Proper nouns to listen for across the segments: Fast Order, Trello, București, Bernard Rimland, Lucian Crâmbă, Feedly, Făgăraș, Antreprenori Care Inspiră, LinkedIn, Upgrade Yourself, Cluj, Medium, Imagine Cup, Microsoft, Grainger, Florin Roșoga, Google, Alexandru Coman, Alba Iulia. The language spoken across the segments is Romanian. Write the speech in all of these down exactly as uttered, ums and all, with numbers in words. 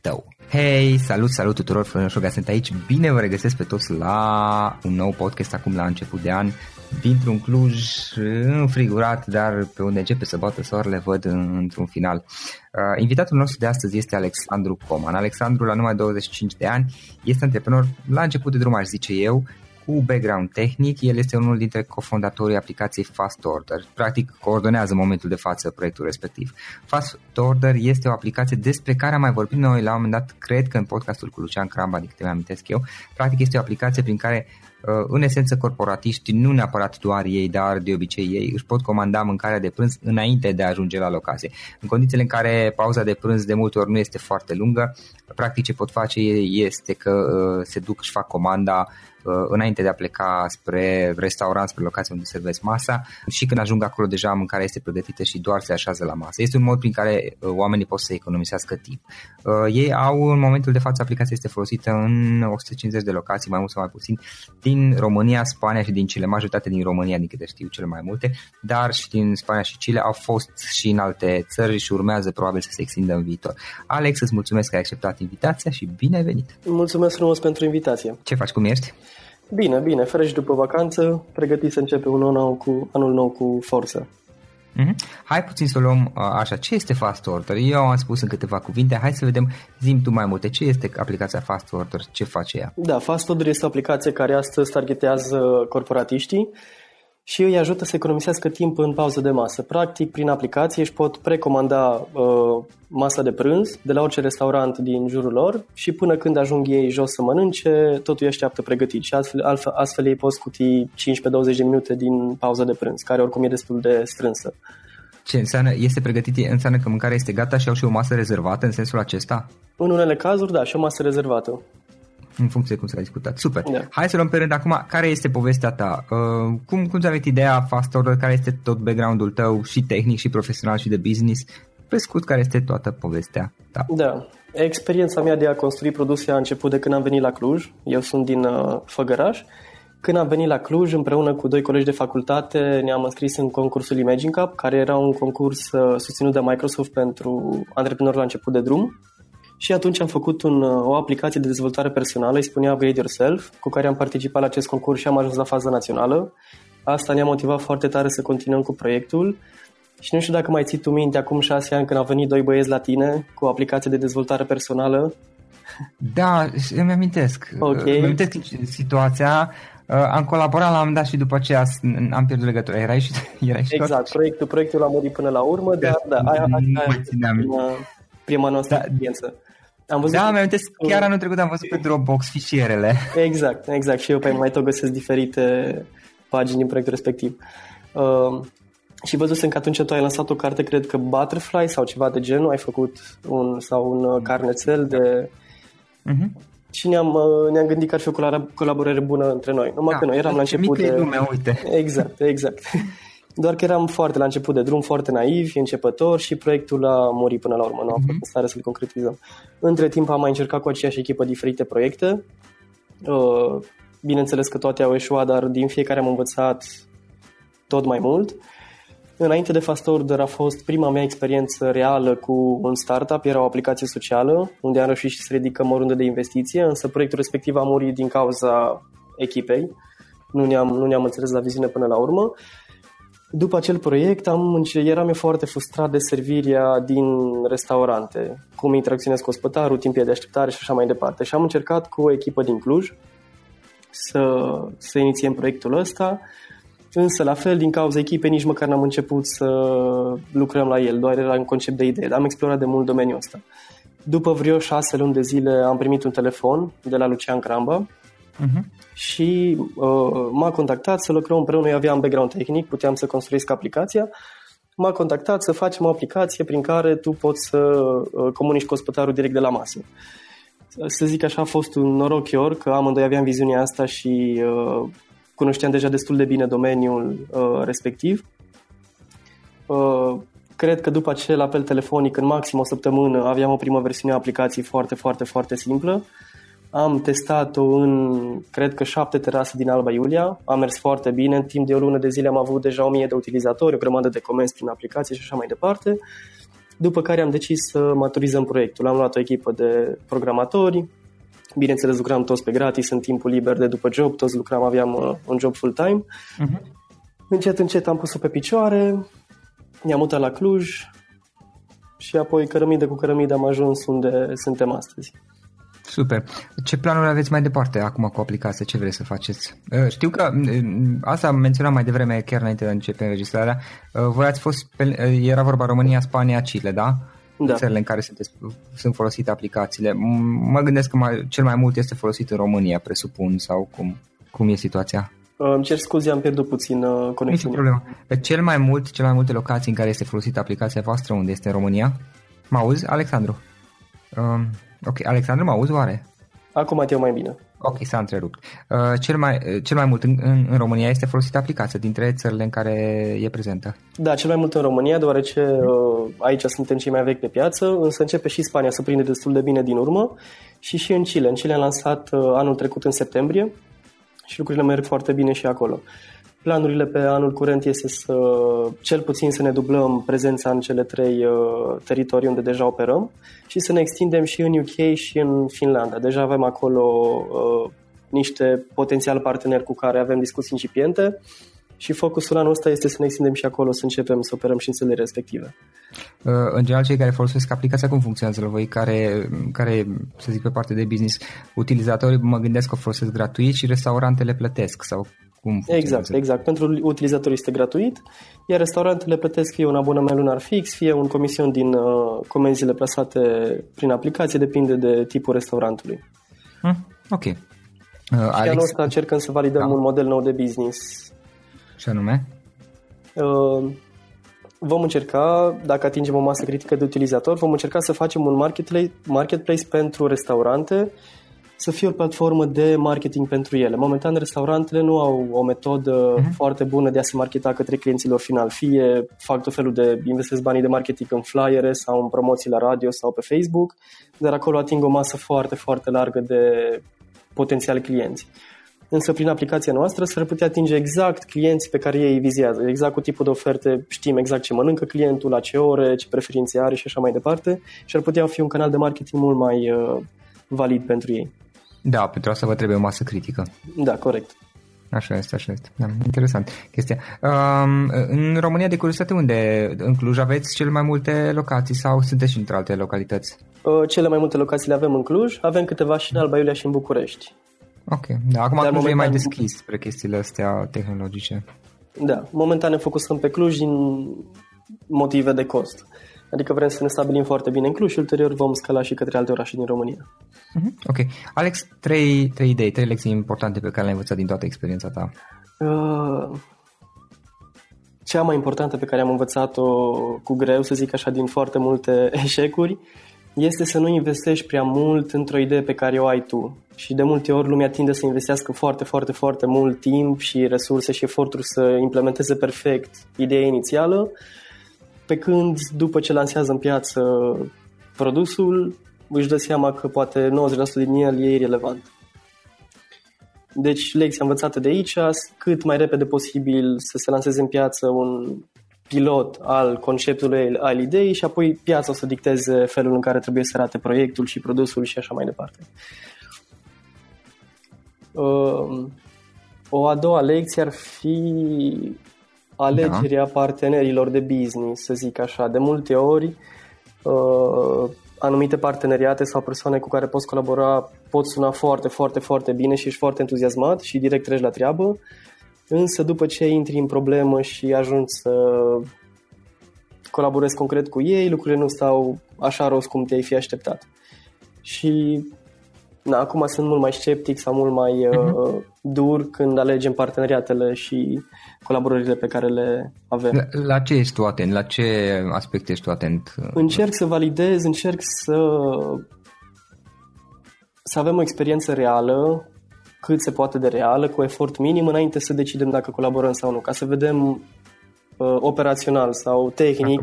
tău. Hei, salut, salut tuturor, Florin Roșoga sunt aici, bine vă regăsesc pe toți la un nou podcast acum la început de an, dintr-un Cluj înfrigurat, dar pe unde începe să bată soarele văd într-un final. Uh, invitatul nostru de astăzi este Alexandru Coman. Alexandru, la numai douăzeci și cinci de ani, este antreprenor la început de drum, aș zice eu, cu background tehnic. El este unul dintre cofondatorii aplicației Fast Order. Practic, coordonează în momentul de față proiectul respectiv. Fast Order este o aplicație despre care am mai vorbit noi la un moment dat, cred că în podcastul cu Lucian Crâmbă, adică te mai amintesc eu. Practic, este o aplicație prin care, în esență, corporatiști, nu neapărat doar ei, dar de obicei ei, își pot comanda mâncarea de prânz înainte de a ajunge la locație. În condițiile în care pauza de prânz de multe ori nu este foarte lungă, practic ce pot face este că se duc și fac comanda înainte de a pleca spre restaurant, spre locație unde servesc masa și când ajung acolo deja mâncarea este pregătită și doar se așează la masă. Este un mod prin care oamenii pot să economisească timp. Ei au în momentul de față, aplicația este folosită în o sută cincizeci de locații, mai mult sau mai puțin, din România, Spania și din Chile, majoritate din România, din câte știu cele mai multe, dar și din Spania și Chile, au fost și în alte țări și urmează probabil să se extindă în viitor. Alex, îți mulțumesc că ai acceptat invitația și bine ai venit! Mulțumesc frumos pentru invitație! Ce faci, cum ești? Bine, bine, fresh după vacanță, pregătit să începe un an nou cu, anul nou cu forță. Mm-hmm. Hai puțin să o luăm așa, ce este Fast Order? Eu am spus în câteva cuvinte, hai să vedem, zi-mi tu mai multe, ce este aplicația Fast Order, ce face ea? Da, Fast Order este o aplicație care astăzi targetează corporatiștii și îi ajută să economisească timp în pauză de masă. Practic, prin aplicație își pot precomanda uh, masa de prânz de la orice restaurant din jurul lor și până când ajung ei jos să mănânce, totul ei așteaptă pregătit și astfel, altfel, astfel ei pot scuti cincisprezece douăzeci de minute din pauza de prânz, care oricum e destul de strânsă. Ce înseamnă? Este pregătit? Înseamnă că mâncarea este gata și au și o masă rezervată în sensul acesta? În unele cazuri, da, și o masă rezervată. În funcție de cum s-a discutat. Super. Da. Hai să luăm pe rând acum. Care este povestea ta? Uh, cum cum ți-a venit ideea Fast Order? Care este tot background-ul tău și tehnic și profesional și de business? Pe scurt, care este toată povestea ta? Da. Experiența mea de a construi produse a început de când am venit la Cluj. Eu sunt din uh, Făgăraș. Când am venit la Cluj, împreună cu doi colegi de facultate, ne-am înscris în concursul Imagine Cup, care era un concurs uh, susținut de Microsoft pentru antreprenori la început de drum. Și atunci am făcut un, o aplicație de dezvoltare personală, îi spunea Upgrade Yourself, cu care am participat la acest concurs și am ajuns la faza națională. Asta ne-a motivat foarte tare să continuăm cu proiectul. Și nu știu dacă mai ții tu minte, acum șase ani când au venit doi băieți la tine cu o aplicație de dezvoltare personală. Da, îmi amintesc. Okay. Îmi amintesc situația. Am colaborat la un moment dat și după aceea am pierdut legătura. Erai și, erai și exact, tot? Proiectul, proiectul l-a murit până la urmă, dar da, aia a prima noastră da. experiență. Am văzut da, mi-am amintesc, chiar anul trecut am văzut pe Dropbox fișierele. Exact, exact. Și eu pe mai tot găsesc diferite pagini din proiectul respectiv. Uh, și văzusem că atunci tu ai lansat o carte, cred că Butterfly sau ceva de genul, ai făcut un sau un carnețel de... Uh-huh. Și ne-am, ne-am gândit că ar fi o colaborare bună între noi. Numai da, că noi eram la început de... lumea, uite. Exact, exact. Doar că eram foarte la început de drum, foarte naivi, începători și proiectul a murit până la urmă, nu am fost în stare să-l concretizăm. Între timp am mai încercat cu aceeași echipă diferite proiecte, bineînțeles că toate au eșuat, dar din fiecare am învățat tot mai mult. Înainte de Fast Order a fost prima mea experiență reală cu un startup, era o aplicație socială, unde am reușit să ridicăm o rundă de investiție, însă proiectul respectiv a murit din cauza echipei, nu ne-am, nu ne-am înțeles la viziune până la urmă. După acel proiect am, eram eu foarte frustrat de servirea din restaurante, cum interacționez cu ospătarul, timpul de așteptare și așa mai departe. Și am încercat cu o echipă din Cluj să, să inițiem proiectul ăsta, însă la fel, din cauza echipei, nici măcar n-am început să lucrăm la el, doar era un concept de idee, dar am explorat de mult domeniul ăsta. După vreo șase luni de zile am primit un telefon de la Lucian Crâmbă. Uh-huh. Și uh, m-a contactat să lucrăm împreună, eu aveam background tehnic, puteam să construiesc aplicația. M-a contactat să facem o aplicație prin care tu poți să uh, comunici cu ospătarul direct de la masă. Să zic așa, a fost un noroc eu, că amândoi aveam viziunea asta și uh, cunoșteam deja destul de bine domeniul uh, respectiv. uh, Cred că după acel apel telefonic, în maxim o săptămână, aveam o primă versiune a aplicației foarte, foarte, foarte simplă. Am testat-o în, cred că, șapte terase din Alba Iulia. A mers foarte bine. În timp de o lună de zile am avut deja o mie de utilizatori, o grămadă de comenzi prin aplicație și așa mai departe. După care am decis să maturizăm proiectul. Am luat o echipă de programatori. Bineînțeles, lucram toți pe gratis, în timpul liber de după job. Toți lucram, aveam un job full-time. Uh-huh. Încet, încet am pus-o pe picioare. Ne-am mutat la Cluj. Și apoi, cărămidă cu cărămidă, am ajuns unde suntem astăzi. Super. Ce planuri aveți mai departe acum cu aplicația? Ce vreți să faceți? Știu că asta am menționat mai devreme, chiar înainte de a începe înregistrarea. Voi ați fost, era vorba România, Spania, Chile, da? Da. Țările în care sunteți, sunt folosite aplicațiile. Mă gândesc că mai, cel mai mult este folosit în România, presupun, sau cum, cum e situația? Îmi cer scuze, am pierdut puțin conexiunea. Nici problemă. Pe cel mai mult, cel mai multe locații în care este folosită aplicația voastră, unde este în România? Mă auzi, Alexandru? Um... Ok, Alexandru, mă auzi oare? Acum te-o mai bine. Ok, s-a întrerupt. Uh, cel, mai, cel mai mult în, în, în România este folosită aplicația dintre țările în care e prezentă? Da, cel mai mult în România, deoarece uh, aici suntem cei mai vechi pe piață, însă începe și Spania să prinde destul de bine din urmă și și în Chile. În Chile am lansat uh, anul trecut în septembrie și lucrurile merg foarte bine și acolo. Planurile pe anul curent este să, cel puțin să ne dublăm prezența în cele trei uh, teritorii unde deja operăm și să ne extindem și în U K și în Finlanda. Deja avem acolo uh, niște potențial parteneri cu care avem discuții incipiente și focusul anul ăsta este să ne extindem și acolo, să începem să operăm și în țările respective. În general, cei care folosesc aplicația, cum funcționează la voi? Care, care, să zic, pe partea de business, utilizatorii, mă gândesc că o folosesc gratuit și restaurantele plătesc sau cum funcționează? Exact, exact. Pentru utilizatori este gratuit, iar restaurantele plătesc fie un abonament lunar fix, fie un comision din comenzile plasate prin aplicație, depinde de tipul restaurantului. Hmm? Ok. Uh, și Alex... anul ăsta încercăm să validăm da. un model nou de business. Și anume? Uh, vom încerca, dacă atingem o masă critică de utilizator, vom încerca să facem un marketplace pentru restaurante, să fie o platformă de marketing pentru ele. Momentan, restaurantele nu au o metodă uh-huh. foarte bună de a se marketa către clienților final. Fie fac tot felul de, investesc banii de marketing în flyere sau în promoții la radio sau pe Facebook, dar acolo ating o masă foarte, foarte largă de potențiali clienți. Însă prin aplicația noastră s-ar putea atinge exact clienții pe care ei vizează, exact cu tipul de oferte, știm exact ce mănâncă clientul, la ce ore, ce preferințe are și așa mai departe și ar putea fi un canal de marketing mult mai uh, valid pentru ei. Da, pentru asta vă trebuie o masă critică. Da, corect. Așa este, așa este. Da, interesant chestia. Um, în România, de curiozitate, unde în Cluj aveți cele mai multe locații sau sunteți și între alte localități? Uh, cele mai multe locații le avem în Cluj, avem câteva și în Alba Iulia și în București. Ok, da, acum Cluj momentan... e mai deschis spre chestiile astea tehnologice. Da, momentan ne focusăm pe Cluj din motive de cost. Adică vrem să ne stabilim foarte bine în Cluj și ulterior vom scala și către alte orașe din România. Uh-huh. Ok, Alex, trei, trei idei, trei lecții importante pe care le-ai învățat din toată experiența ta. Uh, cea mai importantă pe care am învățat-o cu greu, să zic așa, din foarte multe eșecuri, este să nu investești prea mult într-o idee pe care o ai tu. Și de multe ori lumea tinde să investească foarte, foarte, foarte mult timp și resurse și eforturi să implementeze perfect ideea inițială, pe când după ce lansează în piață produsul, își dă seama că poate nouăzeci la sută din el e irelevant. Deci lecția învățată de aici, cât mai repede posibil să se lanseze în piață un pilot al conceptului, al ideii și apoi piața o să dicteze felul în care trebuie să arate proiectul și produsul și așa mai departe. O a doua lecție ar fi alegerea da. partenerilor de business, să zic așa. De multe ori anumite parteneriate sau persoane cu care poți colabora pot suna foarte, foarte, foarte bine și ești foarte entuziasmat și direct treci la treabă. Însă după ce intri în problemă și ajungi să colaborezi concret cu ei, lucrurile nu stau așa rost cum te-ai fi așteptat. Și na, acum sunt mult mai sceptic sau mult mai uh, dur când alegem parteneriatele și colaborările pe care le avem. La, la ce ești tu atent? La ce aspecte ești tu atent? Încerc să validez, încerc să, să avem o experiență reală, cât se poate de reală, cu efort minim, înainte să decidem dacă colaborăm sau nu, ca să vedem uh, operațional sau tehnic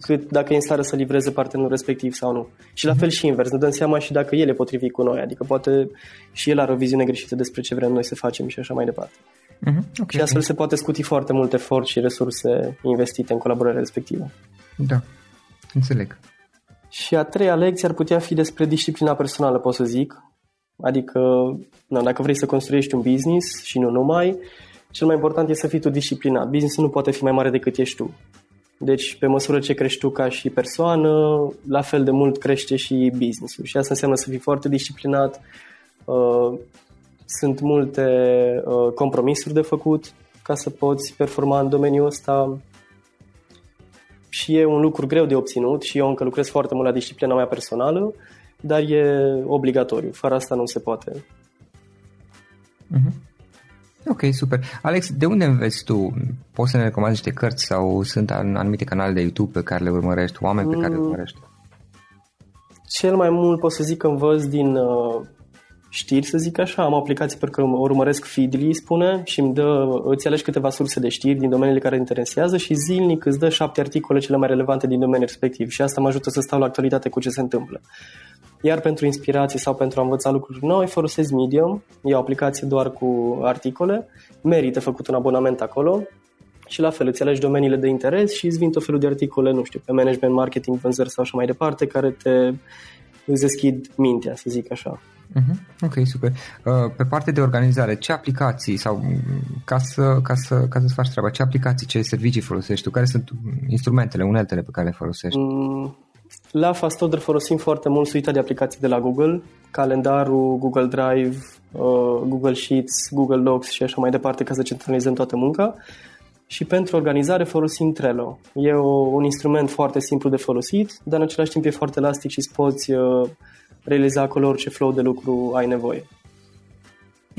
cât, dacă e în stare să livreze partenerul respectiv sau nu. Și mm-hmm. la fel și invers, ne dăm seama și dacă el e potrivit cu noi, adică poate și el are o viziune greșită despre ce vrem noi să facem și așa mai departe. Mm-hmm. Okay, și astfel okay. se poate scuti foarte mult efort și resurse investite în colaborarea respectivă. Da, înțeleg. Și a treia lecție ar putea fi despre disciplina personală, pot să zic. Adică, na, dacă vrei să construiești un business și nu numai, cel mai important este să fii tu disciplinat. Businessul nu poate fi mai mare decât ești tu. Deci, pe măsură ce crești tu ca și persoană, la fel de mult crește și businessul. Și asta înseamnă să fii foarte disciplinat. Sunt multe compromisuri de făcut ca să poți performa în domeniul ăsta. Și e un lucru greu de obținut și eu încă lucrez foarte mult la disciplina mea personală, dar e obligatoriu. Fără asta nu se poate. Mm-hmm. Ok, super. Alex, de unde înveți tu? Poți să ne recomanzi niște cărți sau sunt anumite canale de YouTube pe care le urmărești, oameni pe care le urmărești? Cel mai mult pot să zic că învăț din uh, știri, să zic așa. Am aplicații pe care urmăresc, Feedly, spune, și îmi dă, îți alegi câteva surse de știri din domeniile care te interesează și zilnic îți dă șapte articole cele mai relevante din domeniul respectiv și asta mă ajută să stau la actualitate cu ce se întâmplă. Iar pentru inspirație sau pentru a învăța lucruri noi, folosesc Medium, e o aplicație doar cu articole, merită făcut un abonament acolo și la fel îți alegi domeniile de interes și îți vin tot felul de articole, nu știu, pe management, marketing, vânzări sau așa mai departe, care te îți deschid mintea, să zic așa. Uh-huh. Ok, super. Uh, pe partea de organizare, ce aplicații sau ca să, ca, să, ca să-ți faci treaba, ce aplicații, ce servicii folosești tu? Care sunt instrumentele, uneltele pe care le folosești? Mm. La Fast Order folosim foarte mult suita de aplicații de la Google, calendarul, Google Drive, Google Sheets, Google Docs și așa mai departe, ca să centralizăm toată munca. Și pentru organizare folosim Trello. E o, un instrument foarte simplu de folosit, dar în același timp e foarte elastic și îți poți realiza acolo orice flow de lucru ai nevoie.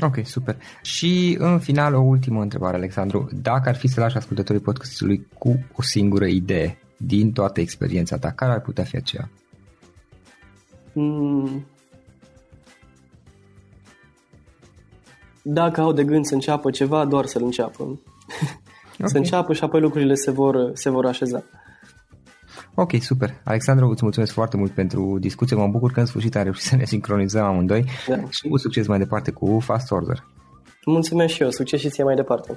Ok, super. Și în final o ultimă întrebare, Alexandru. Dacă ar fi să lași ascultătorii podcastului cu o singură idee din toată experiența ta, care ar putea fi aceea? Dacă au de gând să înceapă ceva, doar să-l înceapă. Okay. Să înceapă și apoi lucrurile se vor, se vor așeza. Ok, super. Alexandru, îți mulțumesc foarte mult pentru discuție. Mă bucur că în sfârșit am reușit să ne sincronizăm amândoi. Da. Și cu succes mai departe cu Fast Order. Mulțumesc și eu. Succes și ție mai departe.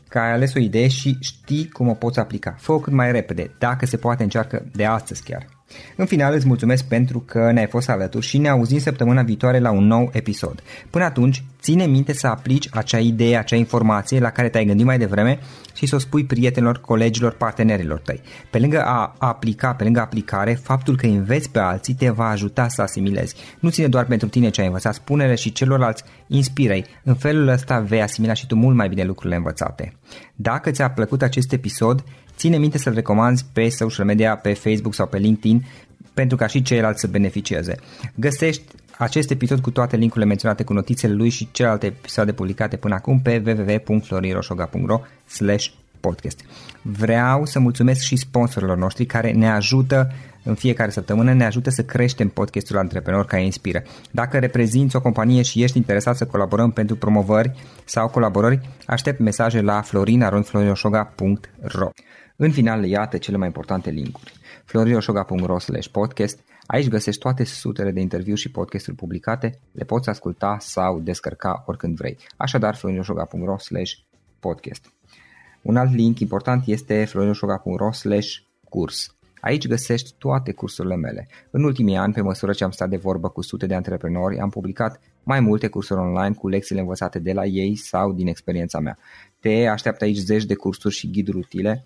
că ai ales o idee și știi cum o poți aplica. Fă-o cât mai repede, dacă se poate încearcă de astăzi chiar. În final îți mulțumesc pentru că ne-ai fost alături și ne auzim săptămâna viitoare la un nou episod. Până atunci, ține minte să aplici acea idee, acea informație la care te-ai gândit mai devreme și să o spui prietenilor, colegilor, partenerilor tăi. Pe lângă a aplica, pe lângă aplicare, faptul că înveți pe alții te va ajuta să asimilezi. Nu ține doar pentru tine ce ai învățat, spune-le și celorlalți, inspire-i. În felul ăsta vei asimila și tu mult mai bine lucrurile învățate. Dacă ți-a plăcut acest episod, ține minte să-l recomanzi pe social media, pe Facebook sau pe LinkedIn, pentru ca și ceilalți să beneficieze. Găsești acest episod cu toate linkurile menționate, cu notițele lui și celelalte episoade publicate până acum pe w w w punct florinrosoga punct ro slash podcast. Vreau să mulțumesc și sponsorilor noștri care ne ajută în fiecare săptămână, ne ajută să creștem podcastul Antreprenor Care Inspiră. Dacă reprezinți o companie și ești interesat să colaborăm pentru promovări sau colaborări, aștept mesaje la florin arond florinrosoga punct ro. În final, iată cele mai importante linkuri. florinrosoga punct ro slash podcast. Aici găsești toate sutele de interviuri și podcasturi publicate, le poți asculta sau descărca oricând vrei. Așadar, florinrosoga punct ro slash podcast. Un alt link important este florinrosoga punct ro slash curs. Aici găsești toate cursurile mele. În ultimii ani, pe măsură ce am stat de vorbă cu sute de antreprenori, am publicat mai multe cursuri online cu lecțiile învățate de la ei sau din experiența mea. Te așteaptă aici zeci de cursuri și ghiduri utile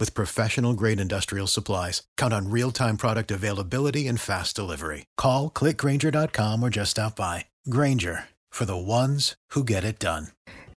With professional-grade industrial supplies, count on real-time product availability and fast delivery. Call, click Grainger dot com, or just stop by. Grainger, for the ones who get it done.